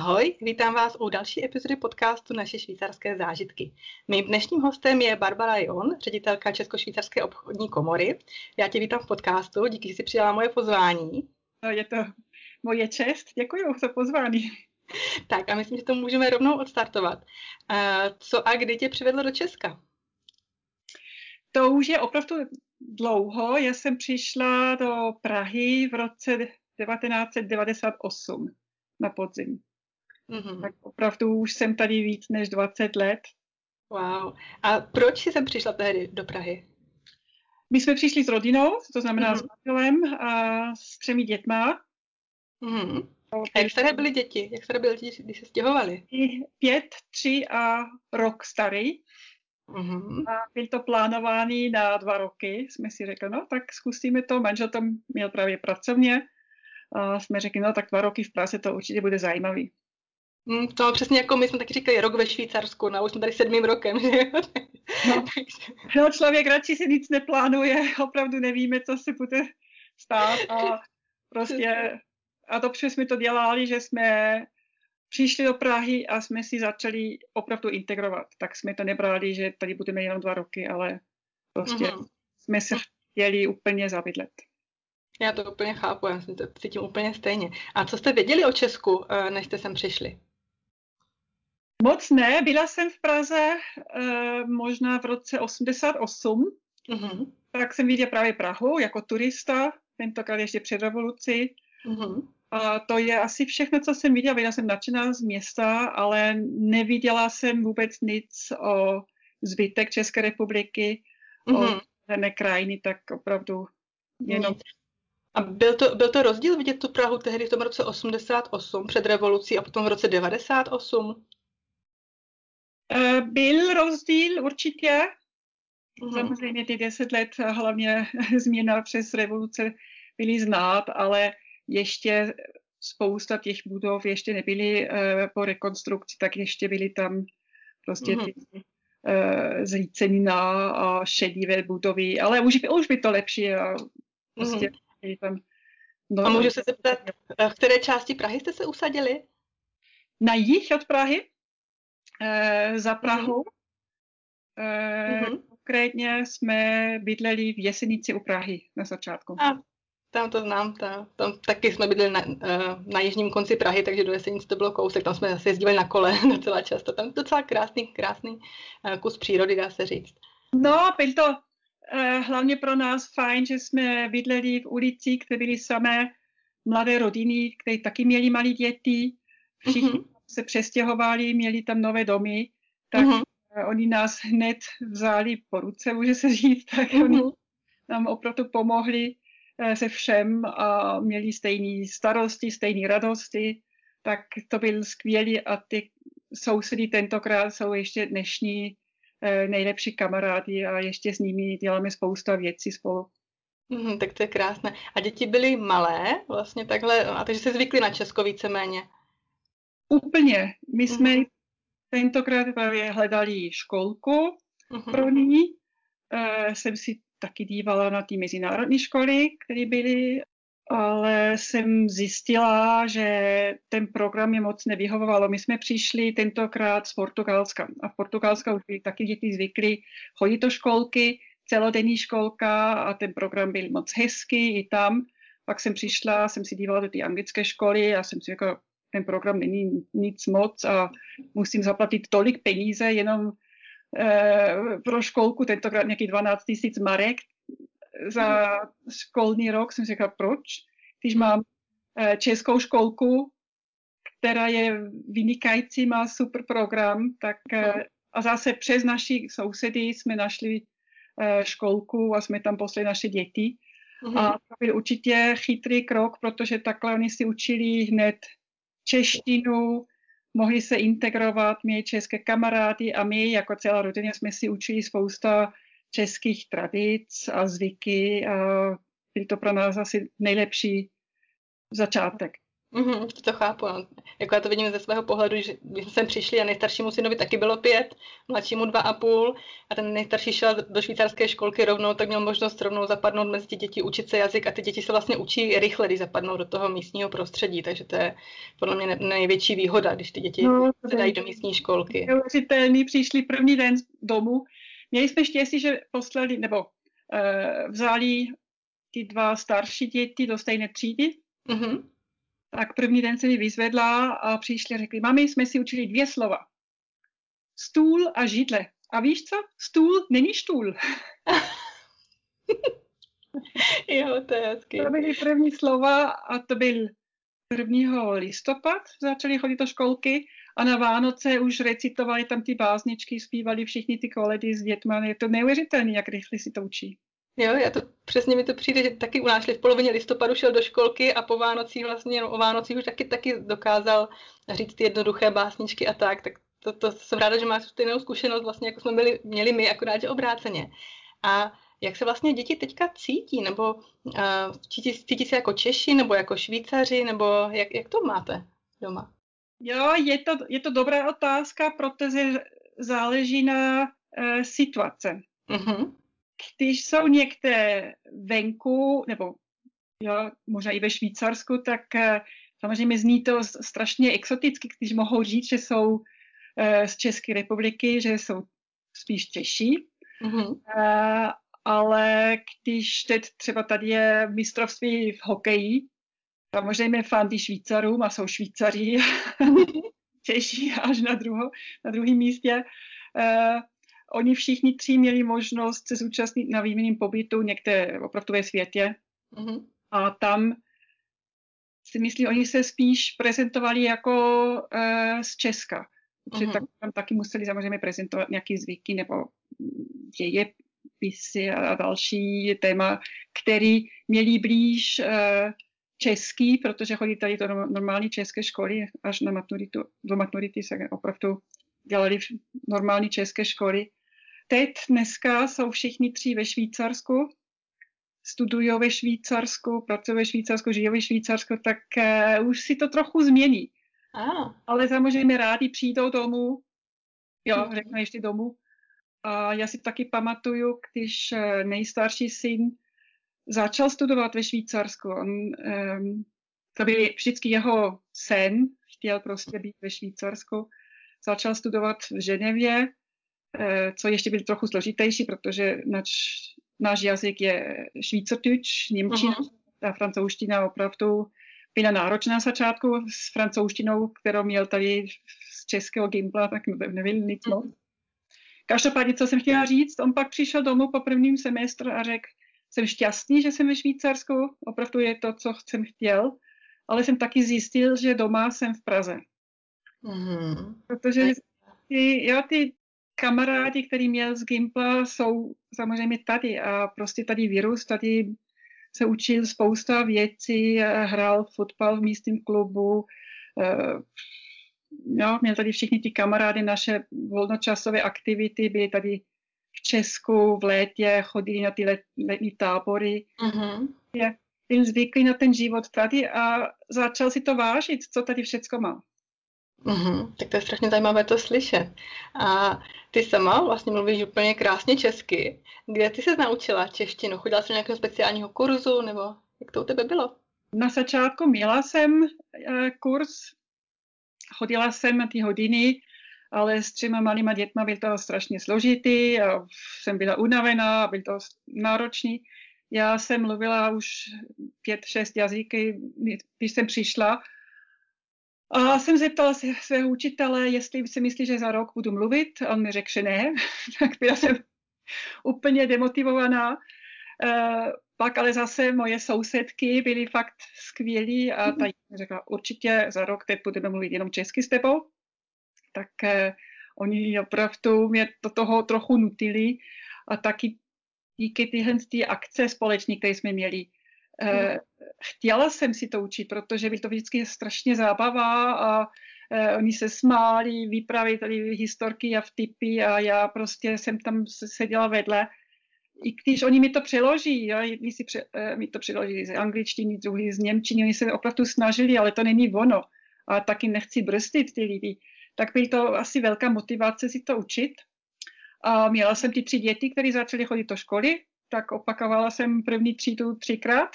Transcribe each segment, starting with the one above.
Ahoj, vítám vás u další epizody podcastu Naše švýcarské zážitky. Mým dnešním hostem je Barbara Jon, ředitelka Česko-švýcarské obchodní komory. Já tě vítám v podcastu, díky, že jsi přijala moje pozvání. No, je to moje čest, děkuji za pozvání. Tak a myslím, že to můžeme rovnou odstartovat. Co a kdy tě přivedlo do Česka? To už je opravdu dlouho. Já jsem přišla do Prahy v roce 1998 na podzim. Mm-hmm. Tak opravdu už jsem tady víc než 20 let. Wow. A proč jsi sem přišla tehdy do Prahy? My jsme přišli s rodinou, to znamená s manželem a s 3 dětma. Mm-hmm. A jak staré byly děti? Jak staré byly děti, když se stěhovali? 5, 3 a rok starý. Mm-hmm. A byl to plánovaný na 2 roky. Jsme si řekli, no tak zkusíme to. Manžel to měl právě pracovně. A jsme řekli, no tak 2 roky v Praze to určitě bude zajímavý. To přesně jako my jsme taky říkali, rok ve Švýcarsku, no už jsme tady 7. rokem, že jo? No člověk radši si nic neplánuje, opravdu nevíme, co se bude stát a prostě a dobře jsme to dělali, že jsme přišli do Prahy a jsme si začali opravdu integrovat, tak jsme to nebrali, že tady budeme jenom 2 roky, ale prostě jsme se chtěli úplně zabydlet. Já to úplně chápu, já to cítím úplně stejně. A co jste věděli o Česku, než jste sem přišli? Moc ne, byla jsem v Praze možná v roce 1988, tak jsem viděla právě Prahu jako turista, tentokrát ještě před revoluci. A to je asi všechno, co jsem viděla. Byla jsem nadšená z města, ale neviděla jsem vůbec nic o zbytek České republiky, o dané krajiny, tak opravdu jenom... A byl to rozdíl vidět tu Prahu tehdy v tom roce 1988 před revolucí a potom v roce 1998? Byl rozdíl určitě. Samozřejmě ty 10 let, hlavně změna přes revoluce, byly znát, ale ještě spousta těch budov ještě nebyly po rekonstrukci, tak ještě byly tam prostě ty zřícenina a šedivé budovy, ale už by to lepší a prostě... A můžu se zeptat, v které části Prahy jste se usadili? Na jih od Prahy, za Prahou. Konkrétně jsme bydleli v Jesenici u Prahy na začátku. A tam to znám, tam taky jsme bydleli na jižním konci Prahy, takže do Jesenice to bylo kousek, tam jsme zase jezdili na kole docela často. Tam docela krásný kus přírody, dá se říct. No, byl to... Hlavně pro nás fajn, že jsme bydleli v ulici, kde byly samé mladé rodiny, které taky měli malé děti. Všichni se přestěhovali, měli tam nové domy, tak oni nás hned vzali po ruce, může se říct, tak oni nám opravdu pomohli se všem a měli stejné starosti, stejné radosti, tak to byl skvělý a ty sousedy tentokrát jsou ještě dnešní nejlepší kamarádi a ještě s nimi děláme spousta věcí spolu. Tak to je krásné. A děti byly malé vlastně takhle, a takže se zvykli na Česko víceméně? Úplně. My jsme tentokrát právě hledali školku pro ní. Jsem si taky dívala na ty mezinárodní školy, které byly, ale jsem zjistila, že ten program je moc nevyhovovalo. My jsme přišli tentokrát z Portugalska. A v Portugalsku už byli taky děti zvyklí chodit do školky, celodenní školka a ten program byl moc hezký i tam. Pak jsem přišla, jsem si dívala do té anglické školy a jsem si řekla, ten program není nic moc a musím zaplatit tolik peníze jenom pro školku, tentokrát nějaký 12 000 marek. Za školní rok jsem si řekla, proč, když mám českou školku, která je vynikající, má super program, tak a zase přes naši sousedy jsme našli školku a jsme tam poslali naše děti. A to byl určitě chytrý krok, protože takhle oni si učili hned češtinu, mohli se integrovat, měli české kamarády a my jako celá rodina jsme si učili spousta českých tradic a zvyky a byl to pro nás asi nejlepší začátek. To chápu. No. Jako já to vidím ze svého pohledu, že jsem přišli a nejstaršímu synovi taky bylo 5, mladšímu 2,5 a ten nejstarší šel do švýcarské školky rovnou, tak měl možnost rovnou zapadnout mezi ty děti, učit se jazyk a ty děti se vlastně učí rychle, když zapadnou do toho místního prostředí, takže to je podle mě největší výhoda, když ty děti se dají do místní školky. Neuvěřitelný, přišli první den z domu. Měli jsme štěstí, že poslali, nebo vzali ty 2 starší děti do stejné třídy. Mm-hmm. Tak první den se mi vyzvedla a přišli a řekli, mami, jsme si učili 2 slova. Stůl a židle. A víš co? Stůl není štůl. Jo, to je hezky. To byly první slova a to byl 1. listopad. Začali chodit do školky a na Vánoce už recitovali tam ty básničky, zpívali všichni ty koledy s dětma. Je to neuvěřitelné, jak rychle si to učí. Jo, přesně mi to přijde, že taky u nás šli v polovině listopadu, šel do školky a po Vánocích vlastně, no o Vánocích už taky dokázal říct ty jednoduché básničky a tak to jsem ráda, že máš stejnou zkušenost vlastně, jako jsme měli my, akorát, že obráceně. A jak se vlastně děti teďka cítí, nebo cítí se jako Češi, nebo jako Švýcaři, nebo jak to máte doma? Jo, je to dobrá otázka, protože záleží na situace. Mhm. Když jsou někde venku, nebo jo, možná i ve Švýcarsku, tak samozřejmě zní to strašně exoticky, když mohou říct, že jsou z České republiky, že jsou spíš Češi. Mm-hmm. Ale když teď třeba tady je mistrovství v hokeji, samozřejmě fandí Švýcarům a jsou Švýcaři, Češi až na druhém místě. Oni všichni 3 měli možnost se zúčastnit na výměnném pobytu někde opravdu ve světě. Mm-hmm. A tam si myslím, oni se spíš prezentovali jako z Česka. Protože mm-hmm. tam taky museli samozřejmě prezentovat nějaké zvyky nebo dějepisy a další téma, který měli blíž český, protože chodí tady do normální české školy až na maturitu. Do maturity se opravdu dělali v normální české školy. Teď dneska jsou všichni 3 ve Švýcarsku, studují ve Švýcarsku, pracují ve Švýcarsku, žijí ve Švýcarsku, tak už si to trochu změní. Ah. Ale samozřejmě rádi přijdou domů, jo, řeknu ještě domů. A já si taky pamatuju, když nejstarší syn začal studovat ve Švýcarsku. To byl vždycky jeho sen, chtěl prostě být ve Švýcarsku. Začal studovat v Ženevě, co ještě byl trochu složitější, protože náš jazyk je švýcartyč, němčina a francouzština opravdu byla náročná na začátku s francouzštinou, kterou měl tady z českého gimpla, tak nevěl nic moc. Každopádně, co jsem chtěla říct, on pak přišel domů po prvním semestru a řekl, jsem šťastný, že jsem ve Švýcarsku, opravdu je to, co jsem chtěl, ale jsem taky zjistil, že doma jsem v Praze. Mm-hmm. Protože ty kamarádi, který měl z Gimpla, jsou samozřejmě tady a prostě tady virus, tady se učil spousta věcí, hrál fotbal v místním klubu, měl tady všichni ty kamarády, naše volnočasové aktivity byly tady v Česku, v létě, chodili na ty letní tábory. Mm-hmm. Byl zvyklý na ten život tady a začal si to vážit, co tady všecko má. Uhum, tak to je strašně zajímavé to slyšet. A ty sama vlastně mluvíš úplně krásně česky. Kde ty se naučila češtinu? Chodila jsi do nějakého speciálního kurzu, nebo jak to u tebe bylo? Na začátku měla jsem kurz, chodila jsem na ty hodiny, ale s 3 malýma dětma byl to strašně složitý a jsem byla unavená, byl to náročný. Já jsem mluvila už 5-6 jazyky, když jsem přišla. A jsem zeptala svého učitele, jestli si myslí, že za rok budu mluvit. On mi řekl, že ne. Tak byla jsem úplně demotivovaná. Pak ale zase moje sousedky byly fakt skvělý a ta mi řekla, určitě za rok teď budeme mluvit jenom česky s tebou. Tak oni opravdu mě do toho trochu nutili a taky díky tyhle akce společní, které jsme měli, chtěla jsem si to učit, protože byl to vždycky strašně zábava a oni se smáli, vyprávěli historky a vtipy a já prostě jsem tam seděla vedle i když oni mi to přeloží, jo, jedni si mi to přeloží z angličtiny, druhý z němčiny, oni se opravdu snažili, ale to není ono. A taky nechci brstit ty lidi. Tak byl to asi velká motivace si to učit. A měla jsem ty 3 děti, které začaly chodit do školy, tak opakovala jsem první třídu 3krát.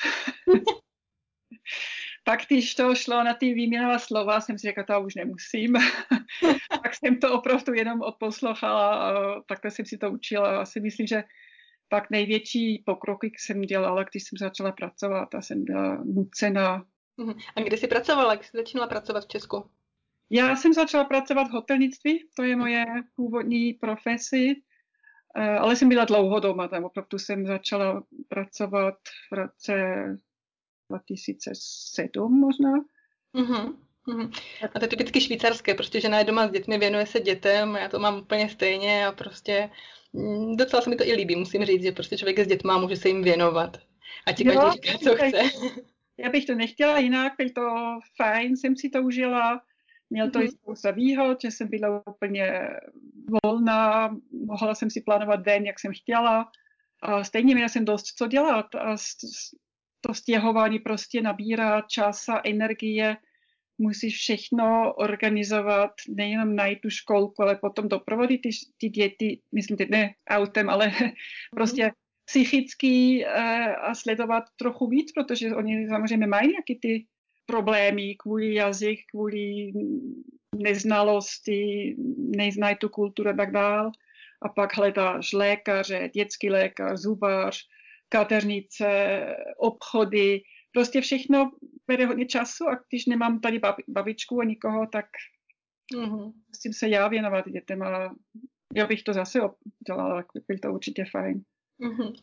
Tak když to šlo na ty výměnová slova, jsem si řekla, to už nemusím. Tak jsem to opravdu jenom odposlouchala, takhle jsem si to učila. Asi myslím, že pak největší pokroky jsem dělala, když jsem začala pracovat a jsem byla nucena. A kde jsi pracovala, když jsi začínala pracovat v Česku? Já jsem začala pracovat v hotelnictví, to je moje původní profese, ale jsem byla dlouho doma, tam opravdu jsem začala pracovat v roce 2007 možná. Mm-hmm. A to je typicky švýcarské, protože žena je doma s dětmi, věnuje se dětem, já to mám úplně stejně a prostě docela se mi to i líbí, musím říct, že prostě člověk je s dětma, může se jim věnovat. A ti každý říká, co chce. Já bych to nechtěla jinak, byl to fajn, jsem si to užila. Měl to i spousta výhod, že jsem byla úplně volná, mohla jsem si plánovat den, jak jsem chtěla. A stejně měla jsem dost co dělat. A to stěhování prostě nabírá čas a energie. Musíš všechno organizovat, nejenom najít tu školku, ale potom doprovodit ty děti, myslím, ne autem, ale prostě psychicky a sledovat trochu víc, protože oni samozřejmě mají nějaký ty problémy kvůli jazyk, kvůli neznalosti, neznají tu kulturu a tak dál. A pak hledáš lékaře, dětský lékař, zubař, katernice, obchody. Prostě všechno bere hodně času a když nemám tady babičku a nikoho, tak musím se já věnovat dětem, ale já bych to zase dělala, byl to určitě fajn. Uhum.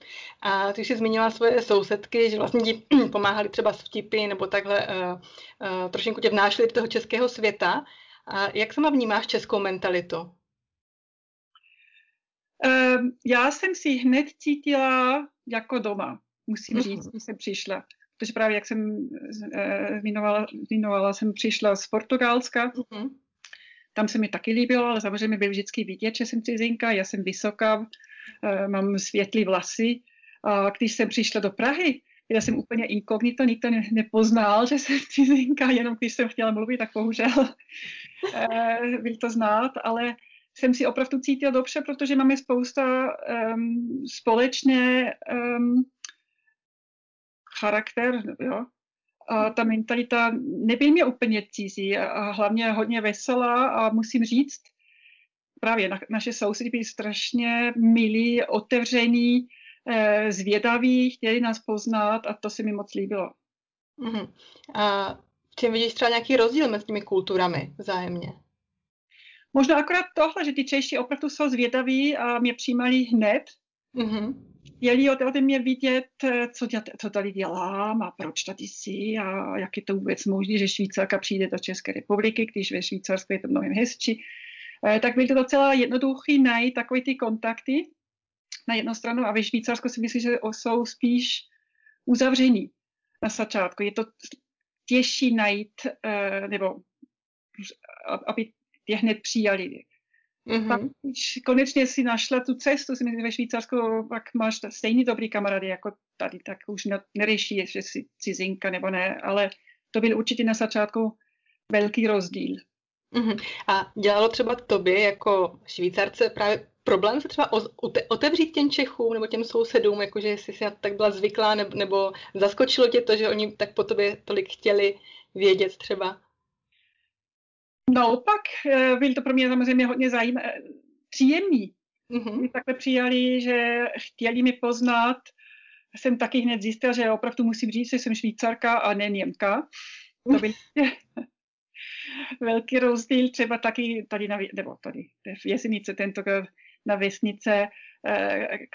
A ty jsi zmínila svoje sousedky, že vlastně ti pomáhali třeba s vtipy nebo takhle trošinku tě vnášeli do toho českého světa. A jak sama vnímáš českou mentalitu? Já jsem si hned cítila jako doma, musím říct, když jsem přišla. Protože právě jak jsem zmiňovala, jsem přišla z Portugalska. Tam se mi taky líbilo, ale samozřejmě byl vždycky vidět, že jsem cizinka, já jsem vysoká, mám světlý vlasy. A když jsem přišla do Prahy, já jsem úplně inkognito, nikdo nepoznal, že jsem cizinka, jenom když jsem chtěla mluvit, tak bohužel byl to znát, ale jsem si opravdu cítila dobře, protože máme spousta společné charakter, jo? A ta mentalita nebyl mě úplně cizí a hlavně hodně veselá a musím říct, právě naše sousedy byli strašně milí, otevření, zvědaví, chtěli nás poznat a to se mi moc líbilo. A čím vidíš třeba nějaký rozdíl mezi těmi kulturami vzájemně? Možná akorát tohle, že ty Češi opravdu jsou zvědaví a mě přijímali hned. Chtěli ode mě vidět, co tady dělám a proč tady jsi a jak je to vůbec možné, že Švýcarka přijde do České republiky, když ve Švýcarsku je to mnohem hezčí. Tak byl to docela jednoduchý najít takové ty kontakty na jednu stranu a ve Švýcarsku si myslím, že jsou spíš uzavření na začátku. Je to těžší najít, nebo aby tě hned přijali. Pak když konečně si našla tu cestu, si myslím, ve Švýcarsku pak máš stejný dobrý kamarády jako tady, tak už neřeší, že jsi cizinka nebo ne, ale to byl určitě na začátku velký rozdíl. A dělalo třeba tobě jako Švýcarce právě problém se třeba otevřít těm Čechům nebo těm sousedům, jakože jsi si tak byla zvyklá nebo zaskočilo tě to, že oni tak po tobě tolik chtěli vědět třeba? Naopak, byl to pro mě samozřejmě hodně příjemný. Mě takhle přijali, že chtěli mi poznat. Jsem taky hned zjistila, že opravdu musím říct, že jsem Švýcarka a ne Němka. To byl velký rozdíl, třeba taky tady, nebo tady v Jesenice, tentokrát na vesnice,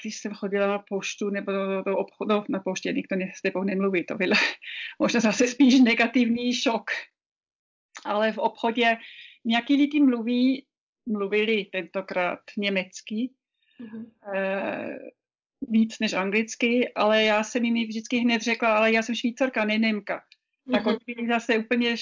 když jsem chodila na poštu nebo do obchodu, na poště nikdo s tebou nemluví, to byl možná zase spíš negativní šok. Ale v obchodě nějaký lidi mluvili tentokrát německy, víc než anglicky, ale já jsem jim vždycky hned řekla, ale já jsem Švýcarka, ne Němka. Tak oni byli zase úplně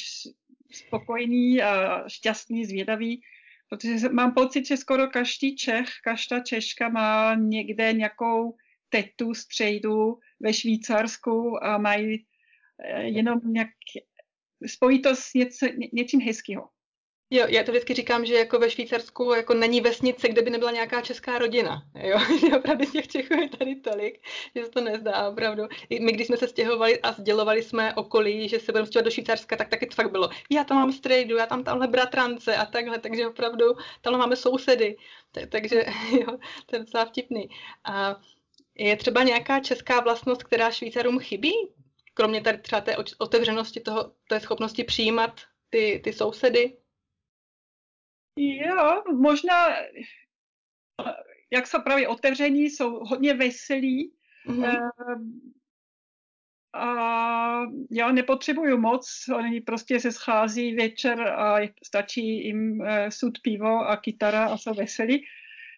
spokojení a šťastní, zvědaví, protože mám pocit, že skoro každý Čech, každá Češka má někde nějakou tetu, střejdu ve Švýcarsku a mají jenom nějak spojitost s něčím hezkého. Jo, já to vždycky říkám, že jako ve Švýcarsku jako není vesnice, kde by nebyla nějaká česká rodina. Jo, opravdu těch Čechů je tady tolik, že se to nezdá opravdu. I my, když jsme se stěhovali a sdělovali jsme okolí, že se budeme stěhovat do Švýcarska, tak taky to fakt bylo. Já tam mám strejdu, já tam tamhle bratrance a takhle, takže opravdu tamhle máme sousedy. Takže jo, to je docela vtipný. A je třeba nějaká česká vlastnost, která Švýcarům chybí? Kromě tady třeba té otevřenosti toho, té schopnosti přijímat ty sousedy? Jo, možná, jak jsou právě otevření, jsou hodně veselí. Mm-hmm. A já nepotřebuju moc, oni prostě se schází večer a stačí jim sud pivo a kytara a jsou veselí.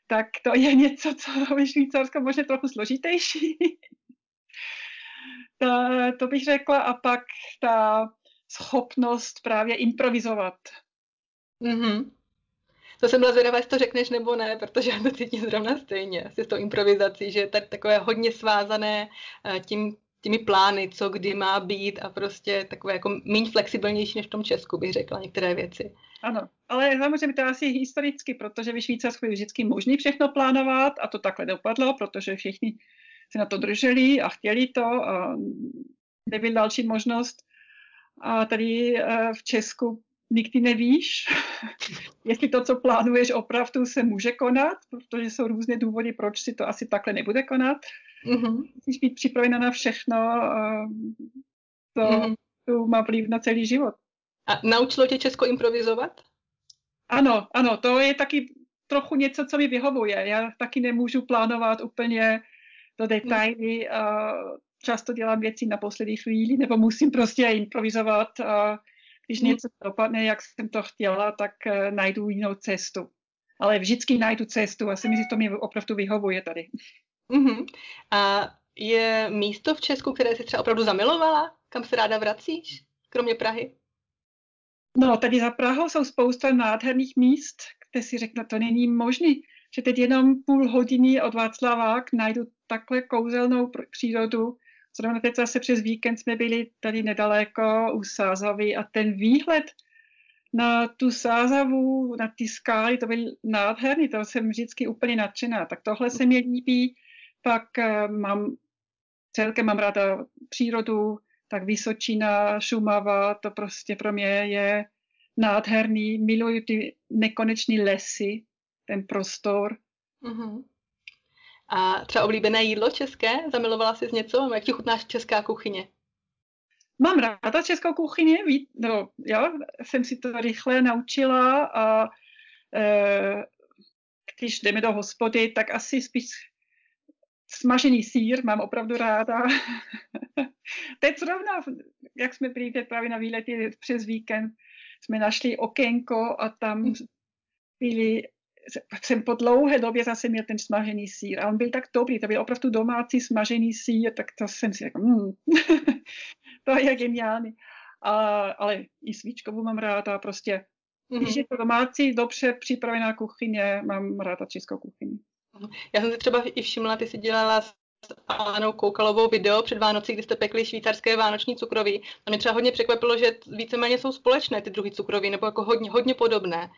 Tak to je něco, co ve Švýcarsku možná trochu složitější. To bych řekla. A pak ta schopnost právě improvizovat. Mhm. To jsem byla zvědavá, jestli to řekneš nebo ne, protože já to cítím zrovna stejně asi s tou improvizací, že je tady takové hodně svázané těmi plány, co kdy má být a prostě takové jako méně flexibilnější než v tom Česku, bych řekla některé věci. Ano, ale samozřejmě to asi historicky, protože ve Švýcarsku je vždycky možný všechno plánovat a to takhle dopadlo, protože všichni se na to drželi a chtěli to a nebyl další možnost. A tady v Česku nikdy nevíš, jestli to, co plánuješ, opravdu se může konat, protože jsou různé důvody, proč si to asi takhle nebude konat. Mm-hmm. Musíš být připravena na všechno, to má vliv na celý život. A naučilo tě Česko improvizovat? Ano, to je taky trochu něco, co mi vyhovuje. Já taky nemůžu plánovat úplně do detaily. Často dělám věci na poslední chvíli, nebo musím prostě improvizovat. Když něco dopadne, jak jsem to chtěla, tak najdu jinou cestu. Ale vždycky najdu cestu a si myslím, že to mě opravdu vyhovuje tady. Mm-hmm. A je místo v Česku, které jsi třeba opravdu zamilovala? Kam se ráda vracíš, kromě Prahy? No, tady za Prahou jsou spousta nádherných míst, kde si řeknu, to není možný, že teď jenom půl hodiny od Václavák najdu takhle kouzelnou přírodu. Zrovna teď zase přes víkend jsme byli tady nedaleko u Sázavy a ten výhled na tu Sázavu, na ty skály, to byl nádherný, to jsem vždycky úplně nadšená. Tak tohle se mi líbí, pak celkem mám ráda přírodu, tak Vysočina, Šumava, to prostě pro mě je nádherný, miluji ty nekonečné lesy, ten prostor. Mm-hmm. A třeba oblíbené jídlo české? Zamilovala jsi něco? Jak ti chutná česká kuchyně? Mám ráda českou kuchyni. No, já jsem si to rychle naučila a když jdeme do hospody, tak asi spíš smažený sýr mám opravdu ráda. Teď zrovna, jak jsme byli právě na výlety přes víkend, jsme našli okénko a tam byli... Jsem po dlouhé době zase měl ten smažený sýr a on byl tak dobrý, to byl opravdu domácí smažený sýr, tak to jsem si řekla, to je geniální. Ale i svíčkovou mám ráda, prostě, když je to domácí, dobře připravená kuchyně, mám ráda českou kuchyni. Já jsem si třeba i všimla, ty jsi dělala s Anou Koukalovou video před Vánoci, kdy jste pekli švýcarské vánoční cukroví. A mě třeba hodně překvapilo, že víceméně jsou společné ty druhy cukroví, nebo jako hodně, hodně podobné.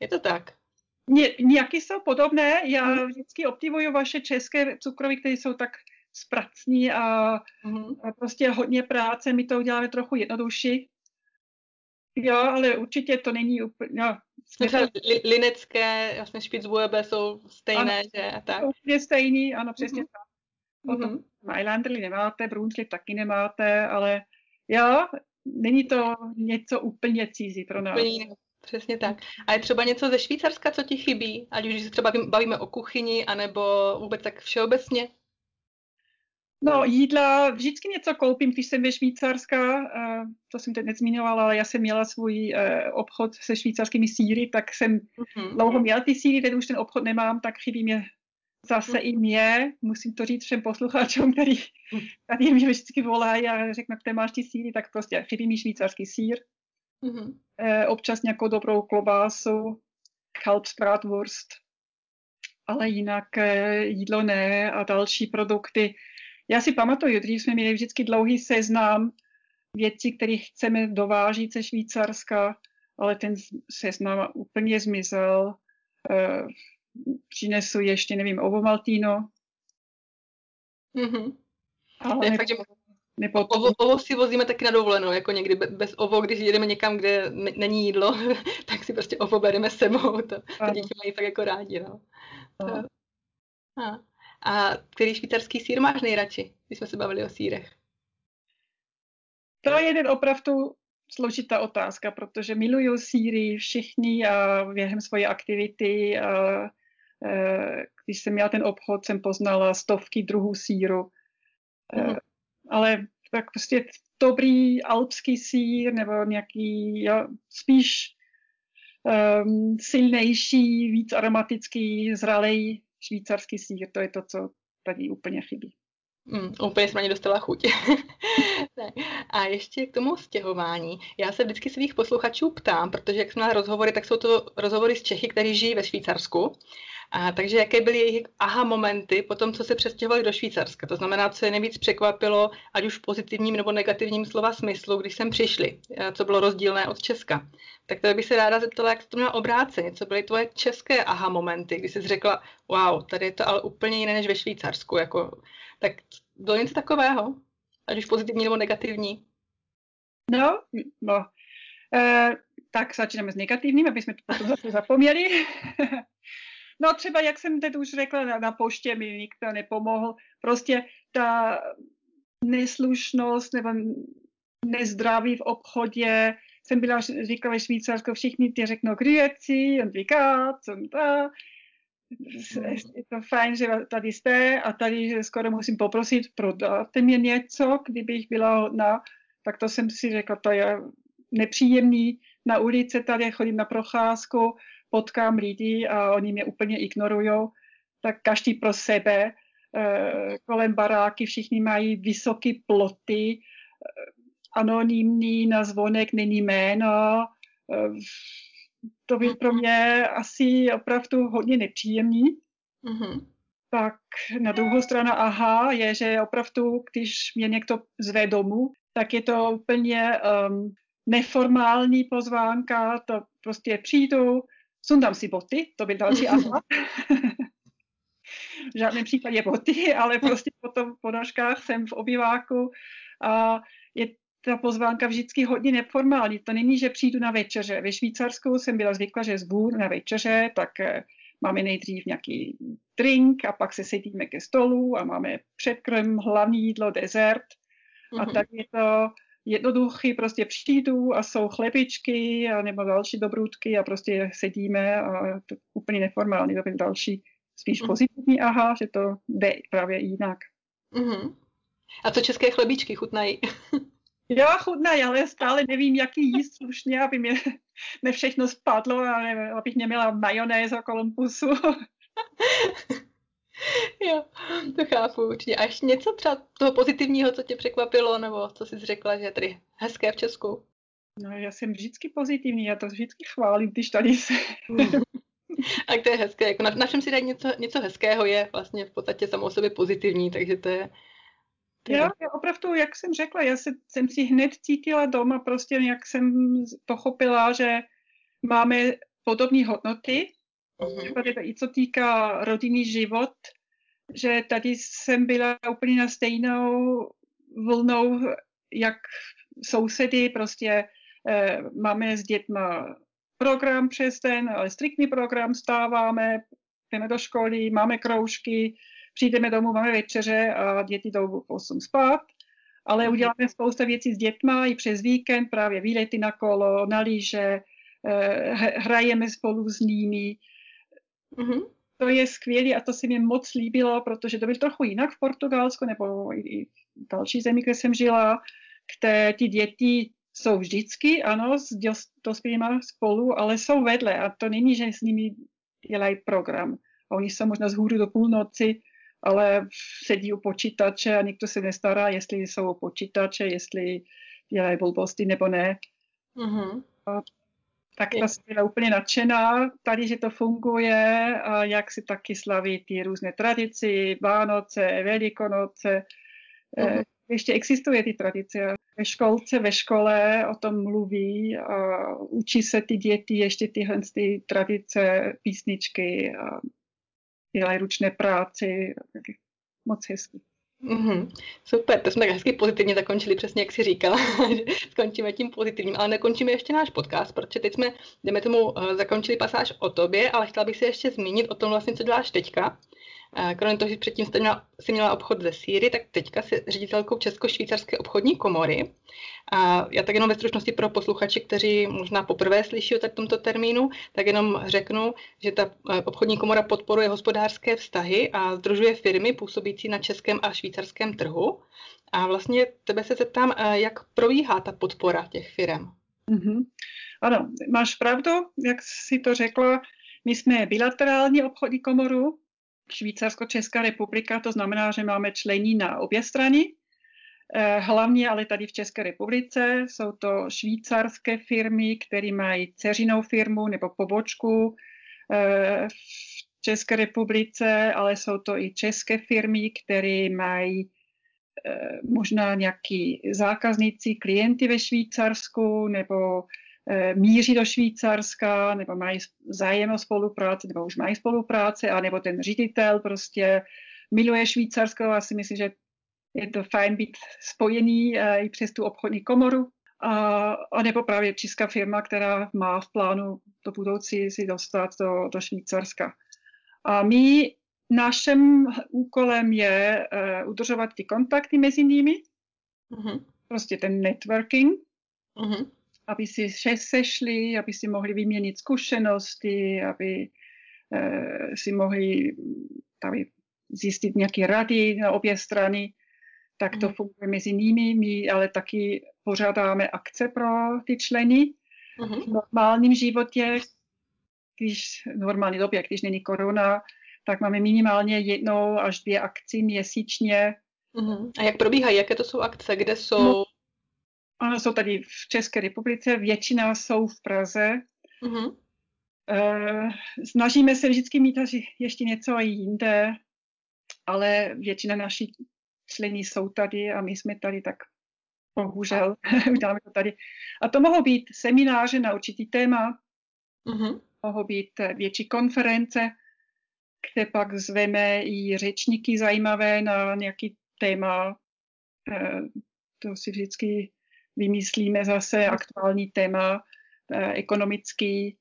Je to tak? Nějaké jsou podobné, já vždycky obdivuju vaše české cukroví, které jsou tak spracní a prostě hodně práce, my to uděláme trochu jednodušší. Jo, ale určitě to není úplně... No, linecké, vlastně špicbuebe jsou stejné, ano, že? A tak. Úplně stejný, ano, přesně tak. Potom Mailandrli nemáte, Brunsli taky nemáte, ale jo, není to něco úplně cizí pro nás. Přesně tak. A je třeba něco ze Švýcarska, co ti chybí? Ať už se třeba bavíme o kuchyni, anebo vůbec tak všeobecně? No, jídla, vždycky něco koupím, když jsem ve Švýcarsku. To jsem teď nezmiňovala, ale já jsem měla svůj obchod se švýcarskými sýry, tak jsem dlouho měla ty sýry, teď už ten obchod nemám, tak chybí mě zase i mě. Musím to říct všem posluchačům, který tady mě vždycky volají a řeknou, kde máš ty sýry, tak prostě chybí mi švýcarský sýr. Mm-hmm. Občas nějakou dobrou klobásu, kalbsbratwurst ale jinak jídlo ne a další produkty. Já si pamatuju, dřív jsme měli vždycky dlouhý seznam věcí, které chceme dovážit ze Švýcarska, ale ten seznam úplně zmizel. Přinesu ještě, nevím, ovo maltino. Mm-hmm. Ale ne, fakt, že ovo si vozíme taky na dovolenou, jako někdy bez ovo, když jedeme někam, kde není jídlo, tak si prostě ovo bereme s sebou. To děti mají fakt jako rádi, no. A který švýcarský sýr máš nejradši, když jsme se bavili o sýrech? To je jeden opravdu složitá otázka, protože miluju sýry všichni a během svoje aktivity. A když jsem měla ten obchod, jsem poznala stovky druhů sýru. Mm-hmm. Ale tak prostě dobrý alpský sýr nebo nějaký spíš silnější, víc aromatický, zralej švýcarský sýr. To je to, co tady úplně chybí. Úplně jsem na ně dostala chuť. A ještě k tomu stěhování. Já se vždycky svých posluchačů ptám, protože jak jsem měla rozhovory, tak jsou to rozhovory s Čechy, kteří žijí ve Švýcarsku. A takže jaké byly jejich aha momenty po tom, co se přestěhovali do Švýcarska? To znamená, co je nejvíc překvapilo, ať už v pozitivním nebo negativním slova smyslu, když sem přišli, co bylo rozdílné od Česka. Tak to bych se ráda zeptala, jak to měla obráceně. Co byly tvoje české aha momenty, když jsi řekla, wow, tady je to ale úplně jiné než ve Švýcarsku. Jako, tak bylo něco takového, ať už pozitivní nebo negativní? Tak začínáme s negativním, aby jsme to potom zase zapomněli. No třeba, jak jsem teď už řekla, na poště mi nikdo nepomohl. Prostě ta neslušnost nebo nezdraví v obchodě. Jsem byla říkala ve Švýcarsku, všichni ti řeknou kryjeci, on vyká, co ta. Je to fajn, že tady jste a tady skoro musím poprosit, prodáte mě něco, kdybych byla hodná. Tak to jsem si řekla, to je nepříjemný. Na ulici tady chodím na procházku, potkám lidi a oni mě úplně ignorujou, tak každý pro sebe, kolem baráky všichni mají vysoké ploty, anonymní, na zvonek není jméno, to by pro mě asi opravdu hodně nepříjemný. Mm-hmm. Tak na druhou stranu aha je, že opravdu, když mě někdo zve domů, tak je to úplně neformální pozvánka, to prostě přijdu, sundám si boty, to by další aha. V žádném případě boty, ale prostě potom v ponožkách jsem v obýváku a je ta pozvánka vždycky hodně neformální. To není, že přijdu na večeře. Ve Švýcarsku jsem byla zvyklá, že zvu na večeře, tak máme nejdřív nějaký drink a pak se sedíme ke stolu a máme předkrm, hlavní jídlo, dezert. Mm-hmm. A tak je to jednoduchý, prostě přijdu a jsou chlebičky a nebo další dobrůdky a prostě sedíme a to úplně neformální, to byl další spíš pozitivní aha, že to jde právě jinak. Mm-hmm. A co české chlebičky chutnají? Jo, chutnají, ale stále nevím, jaký jíst slušně, aby mě ne všechno spadlo a abych neměla majonéz okolo pusu. Jo, to chápu určitě. A ještě něco třeba toho pozitivního, co tě překvapilo, nebo co jsi řekla, že je tady hezké v Česku? No, já jsem vždycky pozitivní, já to vždycky chválím, když tady jsem. A to je hezké, jako na všem si dát něco hezkého je vlastně v podstatě samo o sobě pozitivní, takže to je... Jo, já opravdu, jak jsem řekla, jsem si hned cítila doma, prostě jak jsem pochopila, že máme podobné hodnoty, i co týká rodinný život, že tady jsem byla úplně na stejnou vlnou, jak sousedy, prostě máme s dětma program přes den, ale striktní program, stáváme, jdeme do školy, máme kroužky, přijdeme domů, máme večeře a děti jdou v 8 spát, ale uděláme spousta věcí s dětma i přes víkend, právě výlety na kolo, na lyže, hrajeme spolu s nimi. Mm-hmm. To je skvělé a to se mi moc líbilo, protože to bylo trochu jinak v Portugalsku nebo i v další zemi, kde jsem žila, kde ty děti jsou vždycky, ano, s dospělými spolu, ale jsou vedle a to není, že s nimi dělají program. A oni jsou možná z hůru do půlnoci, ale sedí u počítače a nikdo se nestará, jestli jsou u počítače, jestli dělají blbosti nebo ne. Mm-hmm. A Tak ta jsem byla úplně nadšená tady, že to funguje a jak si taky slaví ty různé tradice, Vánoce, Velikonoce. Ještě existuje ty tradice. Ve škole o tom mluví a učí se ty děti ještě tyhle ty tradice, písničky a dělají ručné práci. Moc hezky. Mm-hmm. Super, to jsme tak hezky pozitivně zakončili, přesně jak jsi říkala, skončíme tím pozitivním, ale nekončíme ještě náš podcast, protože teď jsme, jdeme tomu, zakončili pasáž o tobě, ale chtěla bych se ještě zmínit o tom vlastně, co děláš teďka. Kromě toho, že předtím jsi měla obchod ze Sýry, tak teďka jsi ředitelkou Česko-švýcarské obchodní komory. A já tak jenom ve stručnosti pro posluchače, kteří možná poprvé slyší o tomto termínu, tak jenom řeknu, že ta obchodní komora podporuje hospodářské vztahy a sdružuje firmy působící na českém a švýcarském trhu. A vlastně tebe se zeptám, jak probíhá ta podpora těch firm? Mm-hmm. Ano, máš pravdu, jak jsi to řekla, my jsme bilaterální obchodní komoru, Švýcarsko-Česká republika, to znamená, že máme členy na obě strany. Hlavně ale tady v České republice jsou to švýcarské firmy, které mají dceřinou firmu nebo pobočku v České republice, ale jsou to i české firmy, které mají možná nějaký zákazníci, klienty ve Švýcarsku nebo míří do Švýcarska, nebo mají zájem o spolupráci, nebo už mají spolupráci, anebo ten ředitel prostě miluje Švýcarsko a si myslím, že je to fajn být spojený i přes tu obchodní komoru. A nebo právě česká firma, která má v plánu do budoucí si dostat do Švýcarska. A naším úkolem je udržovat ty kontakty mezi nimi, prostě ten networking, aby si sešli, aby si mohli vyměnit zkušenosti, aby si mohli tady zjistit nějaké rady na obě strany. Tak to funguje mezi nimi. My ale taky pořádáme akce pro ty členy. V normálním životě, v normální době, když není korona, tak máme minimálně 1 až 2 akce měsíčně. A jak probíhají? Jaké to jsou akce? Kde jsou? Ano, jsou tady v České republice, většina jsou v Praze. Snažíme se vždycky mít ještě něco i jinde, ale většina našich členů jsou tady a my jsme tady, tak bohužel uděláme to tady. A to mohou být semináře na určitý téma, mohou být větší konference, kde pak zveme i řečníky zajímavé na nějaký téma. To si vždycky vymyslíme zase aktuální téma, ekonomický.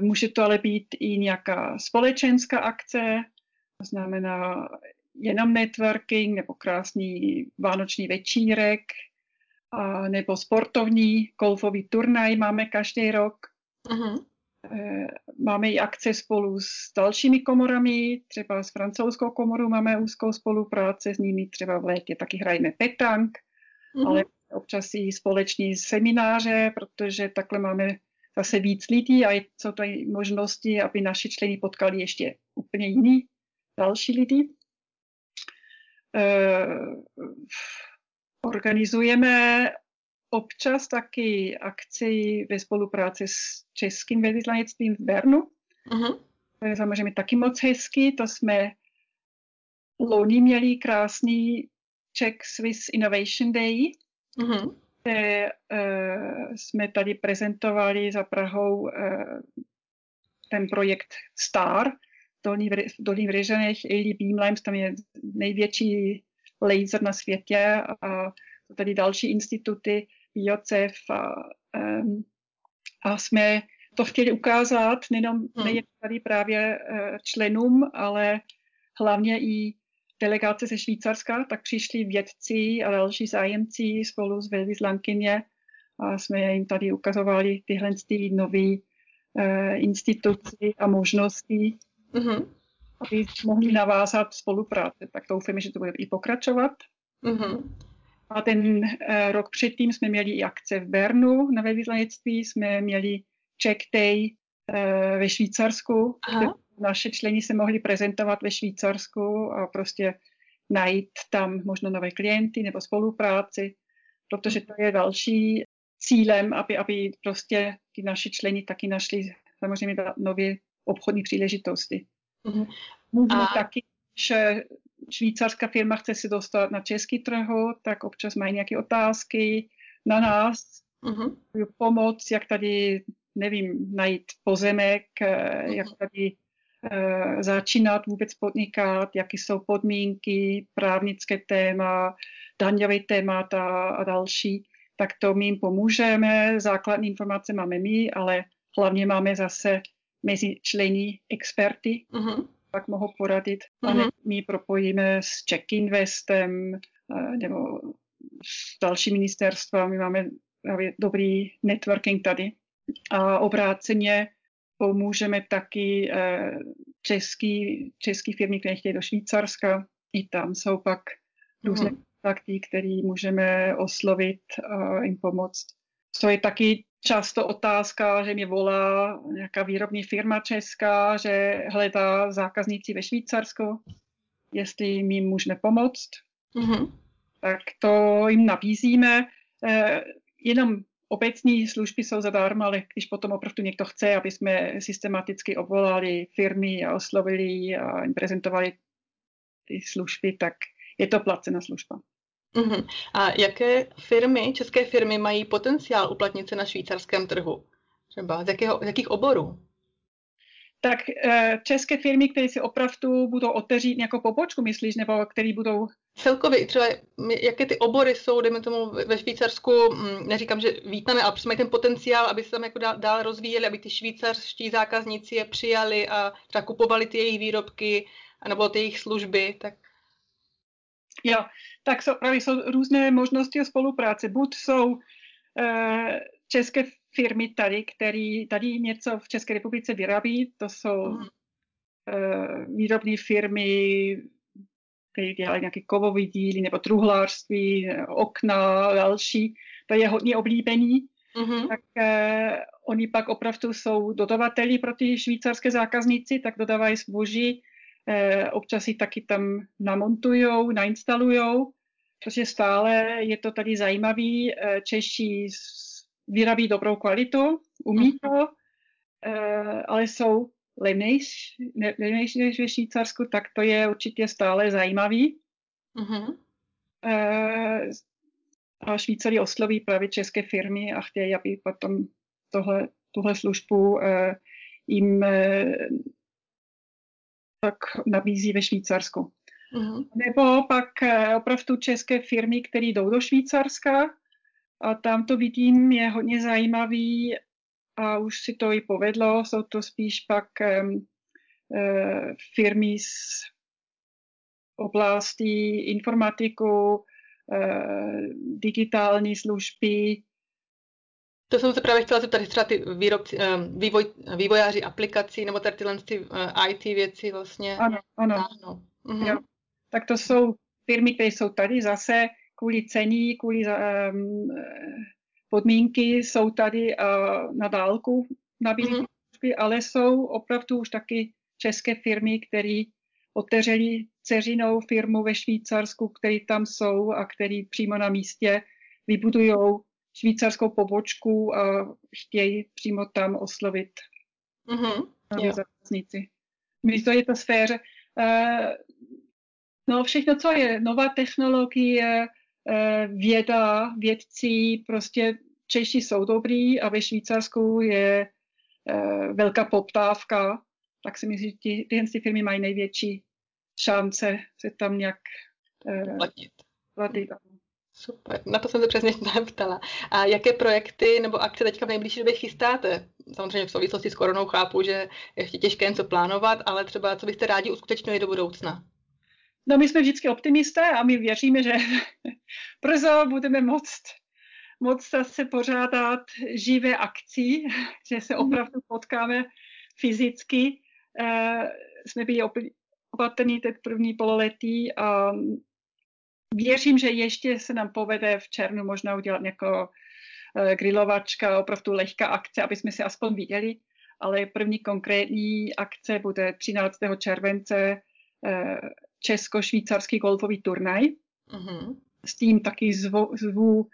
Může to ale být i nějaká společenská akce, to znamená jenom networking, nebo krásný vánoční večírek, a nebo sportovní golfový turnaj máme každý rok. Máme i akce spolu s dalšími komorami, třeba s francouzskou komorou máme úzkou spolupráci s nimi, třeba v létě taky hrajeme petank, ale občas i společní semináře, protože takhle máme zase víc lidí a jsou tady možnosti, aby naši členy potkali ještě úplně jiný, další lidi. Organizujeme občas taky akci ve spolupráci s českým velvyslanectvím v Bernu. To je samozřejmě taky moc hezky, to jsme loni měli krásný Czech Swiss Innovation Day, kde jsme tady prezentovali za Prahou ten projekt STAR v Dolní Břežanech, ELI Beamlines, tam je největší laser na světě a tady další instituty, BIOCEV a jsme to chtěli ukázat nejen tady právě členům, ale hlavně i delegace ze Švýcarska, tak přišli vědci a další zájemci spolu s velvyslankyně a jsme jim tady ukazovali tyhle nové instituce a možnosti, aby mohli navázat spolupráce. Tak doufáme, že to bude i pokračovat. A ten rok předtím jsme měli i akce v Bernu na velvyslanectví, jsme měli Czech Day ve Švýcarsku. Naše členy se mohli prezentovat ve Švýcarsku a prostě najít tam možná nové klienty nebo spolupráci, protože to je další cílem, aby prostě ty naši členi taky našli samozřejmě nové obchodní příležitosti. Mm-hmm. Možná taky, že švýcarská firma chce se dostat na český trh, tak občas mají nějaké otázky na nás, mm-hmm. pomoc, jak tady, nevím, najít pozemek, mm-hmm. jak tady začínat vůbec podnikat, jaké jsou podmínky, právnické téma, daňové témata a další. Tak to my jim pomůžeme, základní informace máme my, ale hlavně máme zase mezi členy experty, uh-huh. tak mohou poradit. Uh-huh. A my propojíme s Czech Investem nebo s další ministerstva. My máme dobrý networking tady. A obráceně pomůžeme taky český firmy, které chtějí do Švýcarska. I tam jsou pak různé kontakty, které můžeme oslovit a jim pomoct. To je taky často otázka, že mě volá nějaká výrobní firma česká, že hledá zákazníci ve Švýcarsku, jestli jim můžeme pomoct. Mm-hmm. Tak to jim nabízíme. Jenom obecní služby jsou zadarmo, ale když potom opravdu někdo chce, aby jsme systematicky obvolali firmy a oslovili a jim prezentovali ty služby, tak je to placená služba. Uhum. A jaké firmy, české firmy mají potenciál uplatnit se na švýcarském trhu? Třeba z jakých oborů? Tak české firmy, které si opravdu budou otevřít nějakou pobočku, myslíš, nebo které budou... Celkově, třeba jaké ty obory jsou, dejme tomu ve Švýcarsku, neříkám, že vítané, ale mají ten potenciál, aby se tam jako dál rozvíjeli, aby ty švýcarští zákazníci je přijali a třeba kupovali ty jejich výrobky nebo ty jejich služby, tak... Jo, tak právě jsou různé možnosti o spolupráci. Buď jsou české firmy tady, které tady něco v České republice vyrábí, to jsou výrobní firmy, které dělají nějaké kovové díly nebo truhlářství, okna, další. To je hodně oblíbený. Mm-hmm. Tak oni pak opravdu jsou dodavateli pro ty švýcarské zákazníci, tak dodávají zboží. Občas ji taky tam namontujou, nainstalujou, protože stále je to tady zajímavý. Češi vyrábí dobrou kvalitu, umí to, ale jsou levnější než ve Švýcarsku, tak to je určitě stále zajímavý. Uh-huh. A Švýcari osloví právě české firmy a chtějí, aby potom tuhle službu jim tak nabízí ve Švýcarsku. Uh-huh. Nebo pak opravdu české firmy, které jdou do Švýcarska a tam to vidím, je hodně zajímavý a už si to i povedlo, jsou to spíš pak firmy z oblasti informatiku, digitální služby. To jsem se právě chtěla zeptat, třeba ty vývojáři aplikací nebo tady tyhle IT věci vlastně. Ano. Mhm. Jo. Tak to jsou firmy, které jsou tady zase kvůli cení, kvůli podmínky, jsou tady na dálku nabízí služby, ale jsou opravdu už taky české firmy, které otevřely dceřinou firmu ve Švýcarsku, které tam jsou a které přímo na místě vybudují švýcarskou pobočku a chtějí přímo tam oslovit zákazníci. Myslím, to je ta sféra. No všechno, co je nová technologie, věda, vědci, prostě Češi jsou dobrý a ve Švýcarsku je velká poptávka, tak si myslím, že ty firmy mají největší šance se tam nějak platit. Super, na to jsem se přesně ptala. A jaké projekty nebo akce teďka v nejbližší době chystáte? Samozřejmě v souvislosti s koronou chápu, že ještě těžké něco plánovat, ale třeba co byste rádi uskutečnili do budoucna? No my jsme vždycky optimisté a my věříme, že brzo budeme moct se pořádat živé akcí, že se opravdu potkáme fyzicky. Jsme byli opatrní teď první pololetí a věřím, že ještě se nám povede v červnu možná udělat nějakou grilovačka, opravdu lehká akce, aby jsme se aspoň viděli, ale první konkrétní akce bude 13. července česko-švýcarský golfový turnaj. Mm-hmm. S tím taky zvu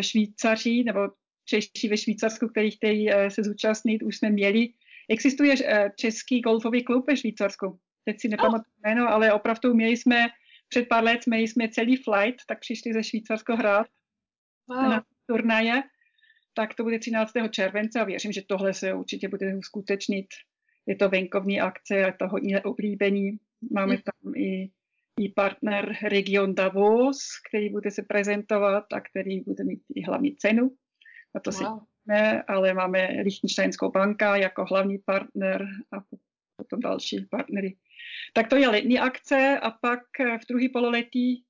Švýcaři nebo Češi ve Švýcarsku, kteří chtějí se zúčastnit, už jsme měli. Existuje český golfový klub ve Švýcarsku. Teď si nepamatuji jméno, ale opravdu měli jsme, před pár let jsme celý flight, tak přišli ze Švýcarsko hrát na turnaje. Tak to bude 13. července a věřím, že tohle se určitě bude uskutečnit. Je to venkovní akce a to hodně oblíbení. Máme tam i partner Region Davos, který bude se prezentovat a který bude mít i hlavní cenu. A to si děláme, ale máme Lichtenštejnskou banka jako hlavní partner a potom další partnery. Tak to je letní akce a pak v druhý pololetí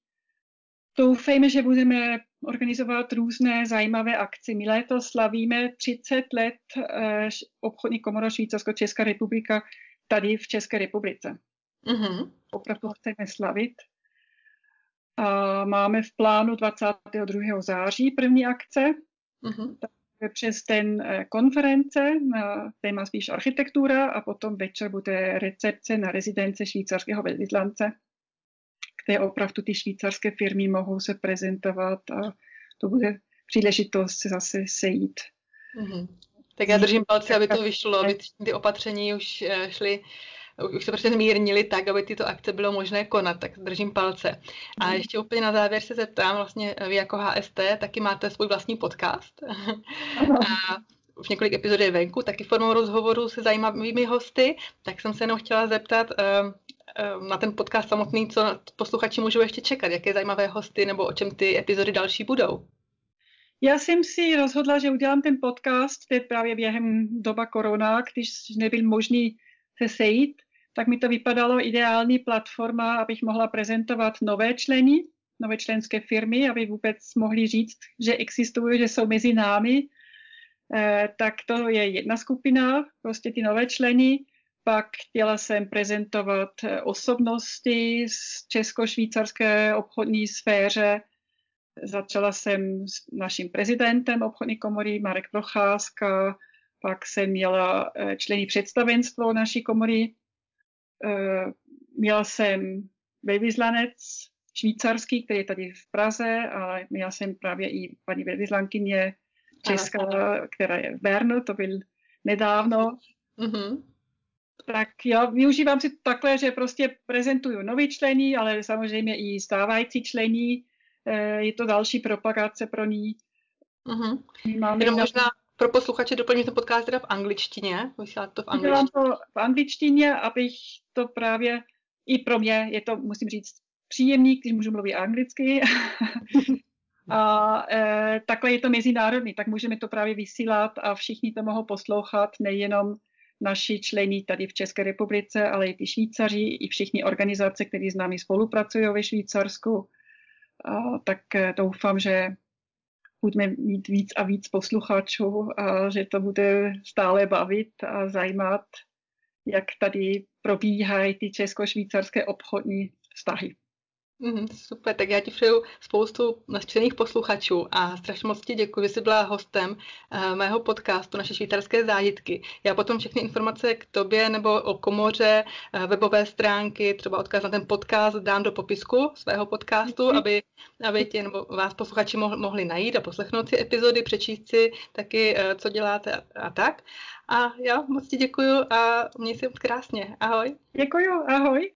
doufejme, že budeme organizovat různé zajímavé akce. My letos slavíme 30 let obchodní komora Švýcarsko-Česká republika tady v České republice. Mm-hmm. Opravdu chceme slavit. A máme v plánu 22. září první akce. Mm-hmm. Přes ten konference na téma spíš architektura a potom večer bude recepce na rezidence švýcarského velvyslance, kde opravdu ty švýcarské firmy mohou se prezentovat a to bude příležitost se zase sejít. Mm-hmm. Tak já držím palce, aby to vyšlo, aby ty opatření už šly, už se prostě zmírnili tak, aby tyto akce bylo možné konat, tak držím palce. A ještě úplně na závěr se zeptám, vlastně vy jako HST taky máte svůj vlastní podcast. A už několik epizod je venku, taky formou rozhovoru se zajímavými hosty, tak jsem se jenom chtěla zeptat na ten podcast samotný, co posluchači můžou ještě čekat, jaké zajímavé hosty nebo o čem ty epizody další budou. Já jsem si rozhodla, že udělám ten podcast teď právě během doba korona, když nebyl možný se sejít, tak mi to vypadalo ideální platforma, abych mohla prezentovat nové členy, nové členské firmy, aby vůbec mohli říct, že existují, že jsou mezi námi. Tak to je jedna skupina, prostě ty nové členy. Pak chtěla jsem prezentovat osobnosti z česko-švýcarské obchodní sféře. Začala jsem s naším prezidentem obchodní komory Marek Procházka, pak jsem měla členy představenstvo naší komory, měla jsem velvyslanec švýcarský, který je tady v Praze, a měla jsem právě i paní velvyslankyně česká, která je v Bernu, to byl nedávno. Mm-hmm. Tak já využívám si takhle, že prostě prezentuju nový členy, ale samozřejmě i stávající členy. Je to další propagace pro ní. Mm-hmm. Jenom možná pro posluchače doplním ten podcast teda v angličtině. Vysílám to v angličtině. Dělám to v angličtině, abych to právě i pro mě, je to, musím říct, příjemný, když můžu mluvit anglicky. A takhle je to mezinárodní, tak můžeme to právě vysílat a všichni to mohou poslouchat, nejenom naši členy tady v České republice, ale i ty Švýcaři, i všichni organizace, které s námi spolupracují ve Švýcarsku. Tak doufám, že budeme mít víc a víc posluchačů a že to bude stále bavit a zajímat, jak tady probíhají ty česko-švýcarské obchodní vztahy. Super, tak já ti přeju spoustu nadšených posluchačů a strašně moc ti děkuji, že jsi byla hostem mého podcastu Naše švýcarské zážitky. Já potom všechny informace k tobě nebo o komoře, webové stránky, třeba odkaz na ten podcast dám do popisku svého podcastu, aby tě nebo vás posluchači mohli najít a poslechnout si epizody, přečíst si taky, co děláte a tak. A já moc ti děkuji a měj se krásně. Ahoj. Děkuji, ahoj.